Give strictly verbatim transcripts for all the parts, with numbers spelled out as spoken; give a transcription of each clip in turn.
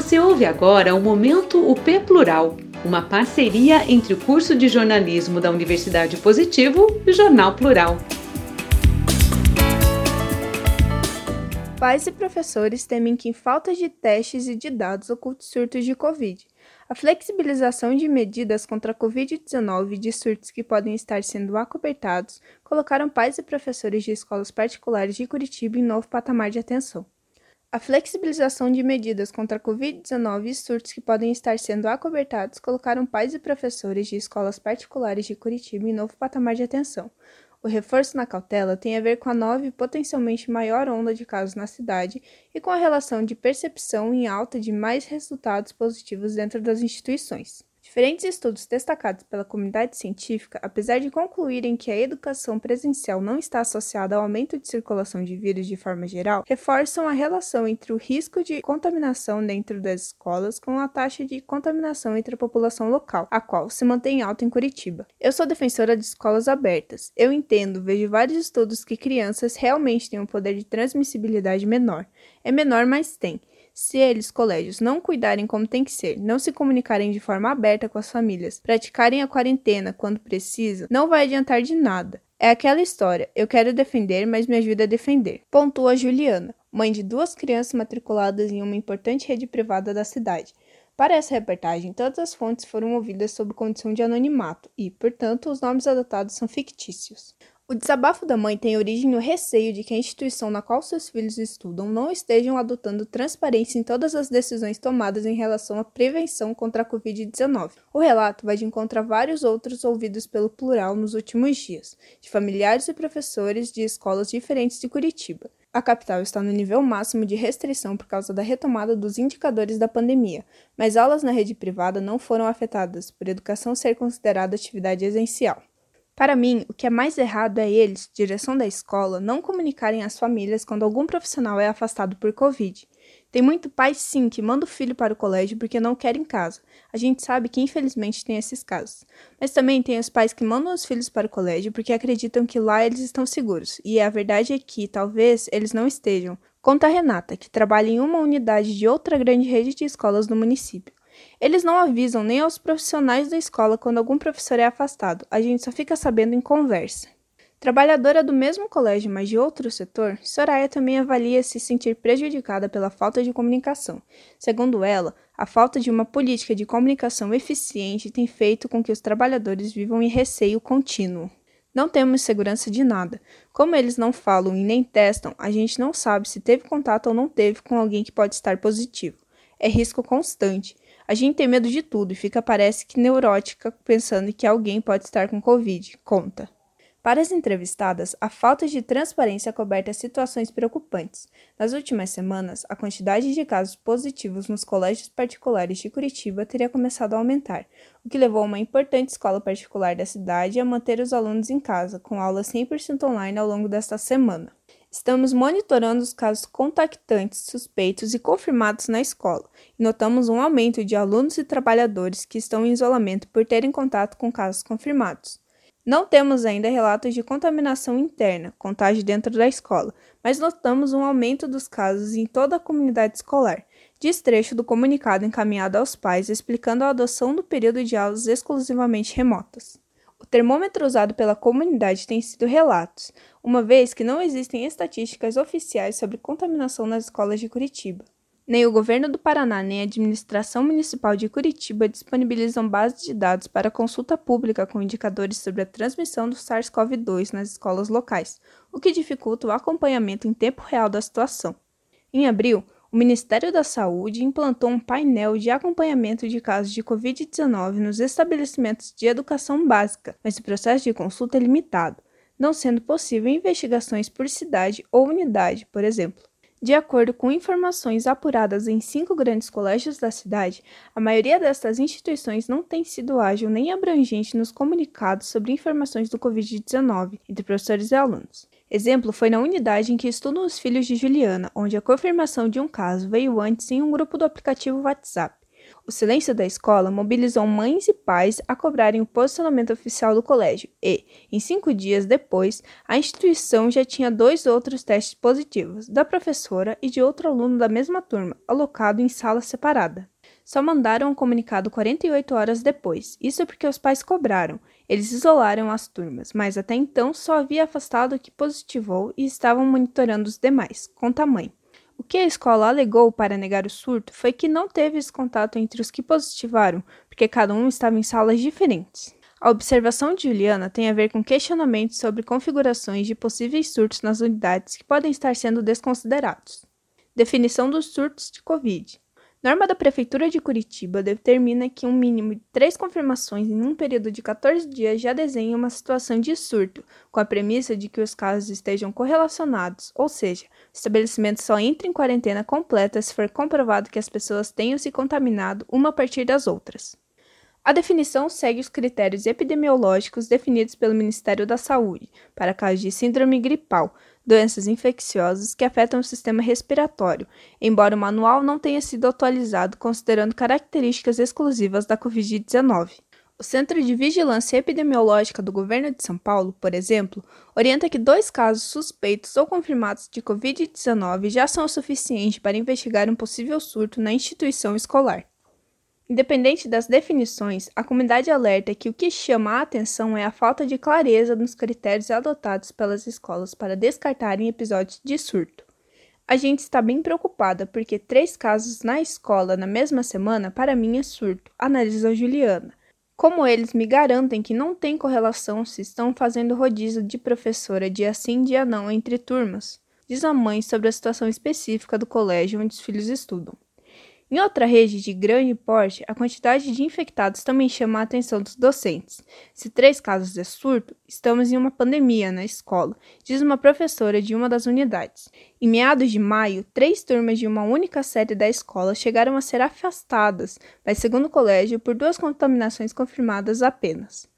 Você ouve agora o Momento U P Plural, uma parceria entre o curso de jornalismo da Universidade Positivo e o Jornal Plural. Pais e professores temem que, em falta de testes e de dados, oculte surtos de Covid. A flexibilização de medidas contra a covid dezenove e de surtos que podem estar sendo acobertados colocaram pais e professores de escolas particulares de Curitiba em novo patamar de atenção. A flexibilização de medidas contra a covid dezenove e surtos que podem estar sendo acobertados colocaram pais e professores de escolas particulares de Curitiba em novo patamar de atenção. O reforço na cautela tem a ver com a nova e potencialmente maior onda de casos na cidade e com a relação de percepção em alta de mais resultados positivos dentro das instituições. Diferentes estudos destacados pela comunidade científica, apesar de concluírem que a educação presencial não está associada ao aumento de circulação de vírus de forma geral, reforçam a relação entre o risco de contaminação dentro das escolas com a taxa de contaminação entre a população local, a qual se mantém alta em Curitiba. Eu sou defensora de escolas abertas. Eu entendo, vejo vários estudos que crianças realmente têm um poder de transmissibilidade menor. É menor, mas tem. Se eles, colégios, não cuidarem como tem que ser, não se comunicarem de forma aberta com as famílias, praticarem a quarentena quando precisa, não vai adiantar de nada. É aquela história, eu quero defender, mas me ajuda a defender. Pontua Juliana, mãe de duas crianças matriculadas em uma importante rede privada da cidade. Para essa reportagem, todas as fontes foram ouvidas sob condição de anonimato e, portanto, os nomes adotados são fictícios. O desabafo da mãe tem origem no receio de que a instituição na qual seus filhos estudam não estejam adotando transparência em todas as decisões tomadas em relação à prevenção contra a covid dezenove. O relato vai de encontro a vários outros ouvidos pelo Plural nos últimos dias, de familiares e professores de escolas diferentes de Curitiba. A capital está no nível máximo de restrição por causa da retomada dos indicadores da pandemia, mas aulas na rede privada não foram afetadas, por educação ser considerada atividade essencial. Para mim, o que é mais errado é eles, direção da escola, não comunicarem às famílias quando algum profissional é afastado por Covid. Tem muito pai, sim, que manda o filho para o colégio porque não quer em casa. A gente sabe que, infelizmente, tem esses casos. Mas também tem os pais que mandam os filhos para o colégio porque acreditam que lá eles estão seguros. E a verdade é que, talvez, eles não estejam. Conta a Renata, que trabalha em uma unidade de outra grande rede de escolas no município. Eles não avisam nem aos profissionais da escola quando algum professor é afastado, a gente só fica sabendo em conversa. Trabalhadora do mesmo colégio, mas de outro setor, Soraya também avalia se sentir prejudicada pela falta de comunicação. Segundo ela, a falta de uma política de comunicação eficiente tem feito com que os trabalhadores vivam em receio contínuo. Não temos segurança de nada. Como eles não falam e nem testam, a gente não sabe se teve contato ou não teve com alguém que pode estar positivo. É risco constante. A gente tem medo de tudo e fica, parece que, neurótica pensando que alguém pode estar com Covid, conta. Para as entrevistadas, a falta de transparência coberta situações preocupantes. Nas últimas semanas, a quantidade de casos positivos nos colégios particulares de Curitiba teria começado a aumentar, o que levou uma importante escola particular da cidade a manter os alunos em casa, com aulas cem por cento online ao longo desta semana. Estamos monitorando os casos contactantes, suspeitos e confirmados na escola e notamos um aumento de alunos e trabalhadores que estão em isolamento por terem contato com casos confirmados. Não temos ainda relatos de contaminação interna, contágio dentro da escola, mas notamos um aumento dos casos em toda a comunidade escolar. Diz trecho do comunicado encaminhado aos pais explicando a adoção do período de aulas exclusivamente remotas. O termômetro usado pela comunidade tem sido relatos, uma vez que não existem estatísticas oficiais sobre contaminação nas escolas de Curitiba. Nem o governo do Paraná nem a administração municipal de Curitiba disponibilizam bases de dados para consulta pública com indicadores sobre a transmissão do SARS-CoV dois nas escolas locais, o que dificulta o acompanhamento em tempo real da situação. Em abril, o Ministério da Saúde implantou um painel de acompanhamento de casos de covid dezenove nos estabelecimentos de educação básica, mas o processo de consulta é limitado, não sendo possível investigações por cidade ou unidade, por exemplo. De acordo com informações apuradas em cinco grandes colégios da cidade, a maioria destas instituições não tem sido ágil nem abrangente nos comunicados sobre informações do covid dezenove entre professores e alunos. Exemplo foi na unidade em que estudam os filhos de Juliana, onde a confirmação de um caso veio antes em um grupo do aplicativo WhatsApp. O silêncio da escola mobilizou mães e pais a cobrarem o posicionamento oficial do colégio e, em cinco dias depois, a instituição já tinha dois outros testes positivos, da professora e de outro aluno da mesma turma, alocado em sala separada. Só mandaram um comunicado quarenta e oito horas depois, isso porque os pais cobraram. Eles isolaram as turmas, mas até então só havia afastado o que positivou e estavam monitorando os demais, conta a mãe. O que a escola alegou para negar o surto foi que não teve esse contato entre os que positivaram, porque cada um estava em salas diferentes. A observação de Juliana tem a ver com questionamentos sobre configurações de possíveis surtos nas unidades que podem estar sendo desconsiderados. Definição dos surtos de Covid. Norma da Prefeitura de Curitiba determina que um mínimo de três confirmações em um período de quatorze dias já desenha uma situação de surto, com a premissa de que os casos estejam correlacionados, ou seja, o estabelecimento só entra em quarentena completa se for comprovado que as pessoas tenham se contaminado uma a partir das outras. A definição segue os critérios epidemiológicos definidos pelo Ministério da Saúde para casos de síndrome gripal, doenças infecciosas que afetam o sistema respiratório, embora o manual não tenha sido atualizado considerando características exclusivas da covid dezenove. O Centro de Vigilância Epidemiológica do Governo de São Paulo, por exemplo, orienta que dois casos suspeitos ou confirmados de covid dezenove já são o suficiente para investigar um possível surto na instituição escolar. Independente das definições, a comunidade alerta que o que chama a atenção é a falta de clareza nos critérios adotados pelas escolas para descartarem episódios de surto. A gente está bem preocupada porque três casos na escola na mesma semana para mim é surto, analisa Juliana. Como eles me garantem que não tem correlação se estão fazendo rodízio de professora dia sim, dia não entre turmas? Diz a mãe sobre a situação específica do colégio onde os filhos estudam. Em outra rede de grande porte, a quantidade de infectados também chama a atenção dos docentes. Se três casos é surto, estamos em uma pandemia na escola, diz uma professora de uma das unidades. Em meados de maio, três turmas de uma única série da escola chegaram a ser afastadas, mas segundo o colégio, por duas contaminações confirmadas apenas.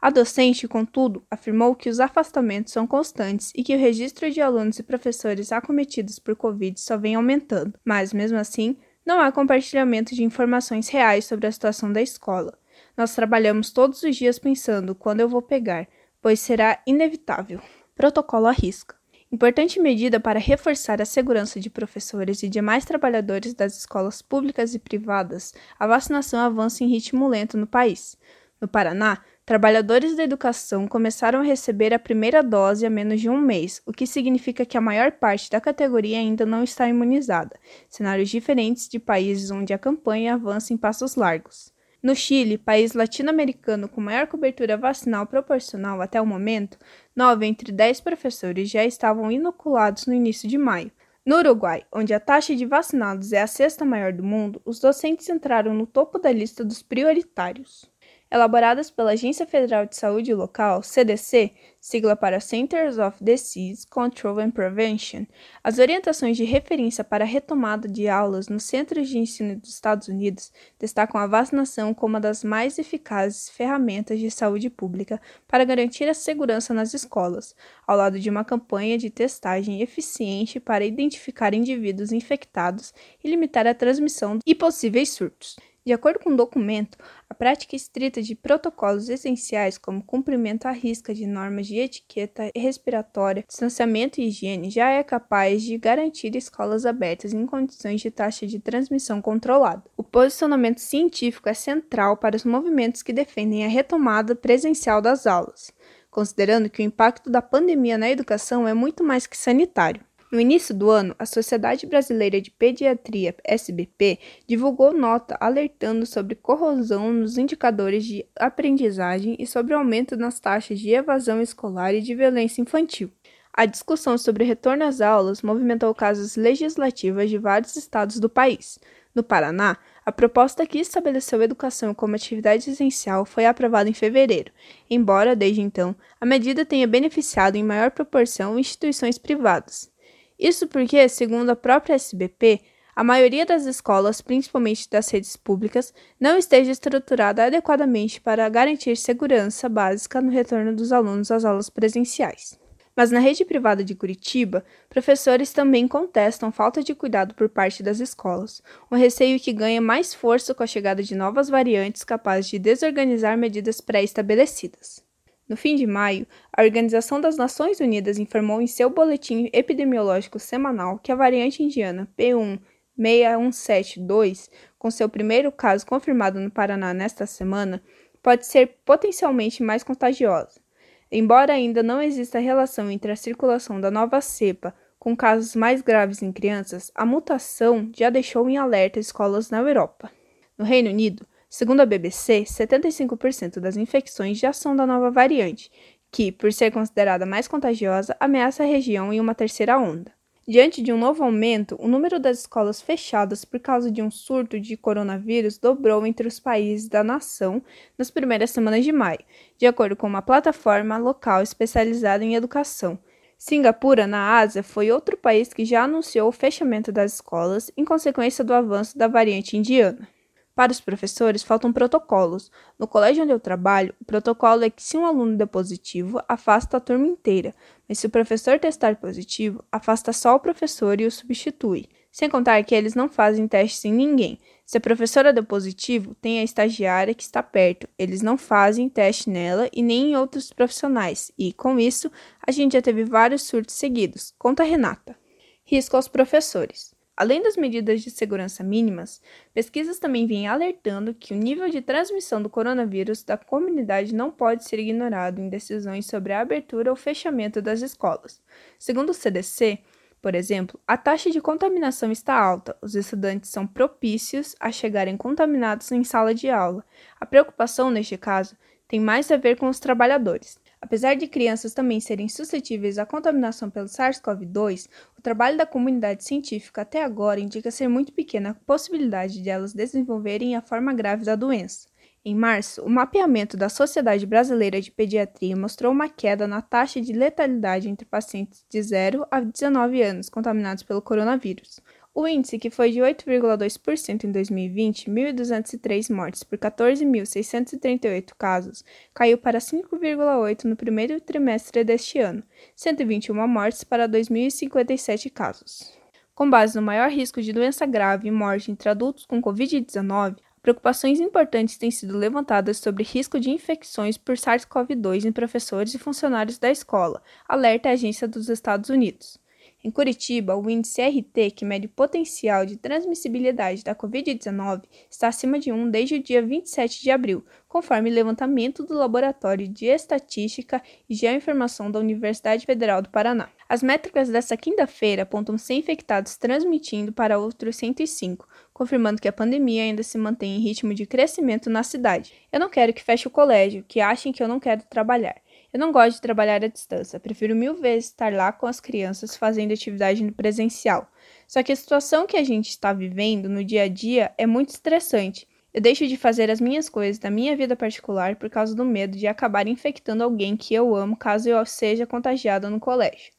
A docente, contudo, afirmou que os afastamentos são constantes e que o registro de alunos e professores acometidos por Covid só vem aumentando, mas, mesmo assim, não há compartilhamento de informações reais sobre a situação da escola. Nós trabalhamos todos os dias pensando quando eu vou pegar, pois será inevitável. Protocolo à risca. Importante medida para reforçar a segurança de professores e demais trabalhadores das escolas públicas e privadas, a vacinação avança em ritmo lento no país. No Paraná, trabalhadores da educação começaram a receber a primeira dose há menos de um mês, o que significa que a maior parte da categoria ainda não está imunizada, cenários diferentes de países onde a campanha avança em passos largos. No Chile, país latino-americano com maior cobertura vacinal proporcional até o momento, nove entre dez professores já estavam inoculados no início de maio. No Uruguai, onde a taxa de vacinados é a sexta maior do mundo, os docentes entraram no topo da lista dos prioritários. Elaboradas pela Agência Federal de Saúde Local, C D C, sigla para Centers of Disease Control and Prevention, as orientações de referência para a retomada de aulas nos centros de ensino dos Estados Unidos destacam a vacinação como uma das mais eficazes ferramentas de saúde pública para garantir a segurança nas escolas, ao lado de uma campanha de testagem eficiente para identificar indivíduos infectados e limitar a transmissão e possíveis surtos. De acordo com o documento, a prática estrita de protocolos essenciais como cumprimento à risca de normas de etiqueta respiratória, distanciamento e higiene já é capaz de garantir escolas abertas em condições de taxa de transmissão controlada. O posicionamento científico é central para os movimentos que defendem a retomada presencial das aulas, considerando que o impacto da pandemia na educação é muito mais que sanitário. No início do ano, a Sociedade Brasileira de Pediatria, S B P, divulgou nota alertando sobre corrosão nos indicadores de aprendizagem e sobre o aumento nas taxas de evasão escolar e de violência infantil. A discussão sobre o retorno às aulas movimentou casas legislativas de vários estados do país. No Paraná, a proposta que estabeleceu a educação como atividade essencial foi aprovada em fevereiro, embora, desde então, a medida tenha beneficiado em maior proporção instituições privadas. Isso porque, segundo a própria S B P, a maioria das escolas, principalmente das redes públicas, não esteja estruturada adequadamente para garantir segurança básica no retorno dos alunos às aulas presenciais. Mas na rede privada de Curitiba, professores também contestam falta de cuidado por parte das escolas, um receio que ganha mais força com a chegada de novas variantes capazes de desorganizar medidas pré-estabelecidas. No fim de maio, a Organização das Nações Unidas informou em seu boletim epidemiológico semanal que a variante indiana B um ponto seis um sete dois, com seu primeiro caso confirmado no Paraná nesta semana, pode ser potencialmente mais contagiosa. Embora ainda não exista relação entre a circulação da nova cepa com casos mais graves em crianças, a mutação já deixou em alerta escolas na Europa. No Reino Unido, segundo a B B C, setenta e cinco por cento das infecções já são da nova variante, que, por ser considerada mais contagiosa, ameaça a região em uma terceira onda. Diante de um novo aumento, o número das escolas fechadas por causa de um surto de coronavírus dobrou entre os países da nação nas primeiras semanas de maio, de acordo com uma plataforma local especializada em educação. Singapura, na Ásia, foi outro país que já anunciou o fechamento das escolas em consequência do avanço da variante indiana. Para os professores, faltam protocolos. No colégio onde eu trabalho, o protocolo é que se um aluno der positivo, afasta a turma inteira, mas se o professor testar positivo, afasta só o professor e o substitui. Sem contar que eles não fazem testes em ninguém. Se a professora der positivo, tem a estagiária que está perto. Eles não fazem teste nela e nem em outros profissionais. E, com isso, a gente já teve vários surtos seguidos. Conta a Renata. Risco aos professores. Além das medidas de segurança mínimas, pesquisas também vêm alertando que o nível de transmissão do coronavírus da comunidade não pode ser ignorado em decisões sobre a abertura ou fechamento das escolas. Segundo o C D C, por exemplo, a taxa de contaminação está alta, os estudantes são propícios a chegarem contaminados em sala de aula. A preocupação, neste caso, tem mais a ver com os trabalhadores. Apesar de crianças também serem suscetíveis à contaminação pelo SARS-CoV dois, o trabalho da comunidade científica até agora indica ser muito pequena a possibilidade de elas desenvolverem a forma grave da doença. Em março, o mapeamento da Sociedade Brasileira de Pediatria mostrou uma queda na taxa de letalidade entre pacientes de zero a dezenove anos contaminados pelo coronavírus. O índice, que foi de oito vírgula dois por cento em dois mil e vinte, mil duzentos e três mortes por quatorze mil seiscentos e trinta e oito casos, caiu para cinco vírgula oito por cento no primeiro trimestre deste ano, cento e vinte e uma mortes para dois mil e cinquenta e sete casos. Com base no maior risco de doença grave e morte entre adultos com covid dezenove, preocupações importantes têm sido levantadas sobre risco de infecções por SARS-CoV dois em professores e funcionários da escola, alerta a Agência dos Estados Unidos. Em Curitiba, o índice R T, que mede o potencial de transmissibilidade da covid dezenove, está acima de um desde o dia vinte e sete de abril, conforme levantamento do Laboratório de Estatística e Geoinformação da Universidade Federal do Paraná. As métricas desta quinta-feira apontam cem infectados transmitindo para outros cento e cinco, confirmando que a pandemia ainda se mantém em ritmo de crescimento na cidade. Eu não quero que feche o colégio, que achem que eu não quero trabalhar. Eu não gosto de trabalhar à distância, prefiro mil vezes estar lá com as crianças fazendo atividade no presencial. Só que a situação que a gente está vivendo no dia a dia é muito estressante. Eu deixo de fazer as minhas coisas da minha vida particular por causa do medo de acabar infectando alguém que eu amo caso eu seja contagiada no colégio.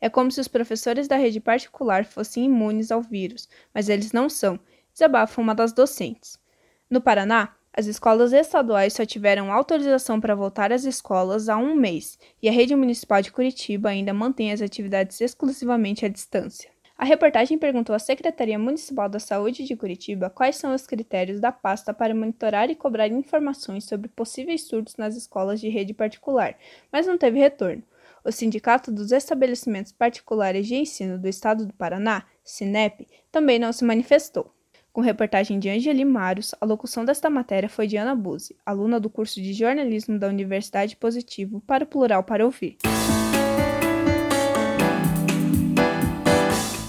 É como se os professores da rede particular fossem imunes ao vírus, mas eles não são, desabafa uma das docentes. No Paraná, as escolas estaduais só tiveram autorização para voltar às escolas há um mês, e a rede municipal de Curitiba ainda mantém as atividades exclusivamente à distância. A reportagem perguntou à Secretaria Municipal da Saúde de Curitiba quais são os critérios da pasta para monitorar e cobrar informações sobre possíveis surtos nas escolas de rede particular, mas não teve retorno. O Sindicato dos Estabelecimentos Particulares de Ensino do Estado do Paraná, SINEP, também não se manifestou. Com reportagem de Angeli Marius, a locução desta matéria foi de Ana Buzzi, aluna do curso de jornalismo da Universidade Positivo, para o Plural para Ouvir.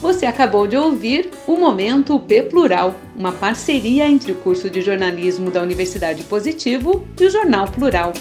Você acabou de ouvir o Momento P Plural, uma parceria entre o curso de jornalismo da Universidade Positivo e o Jornal Plural.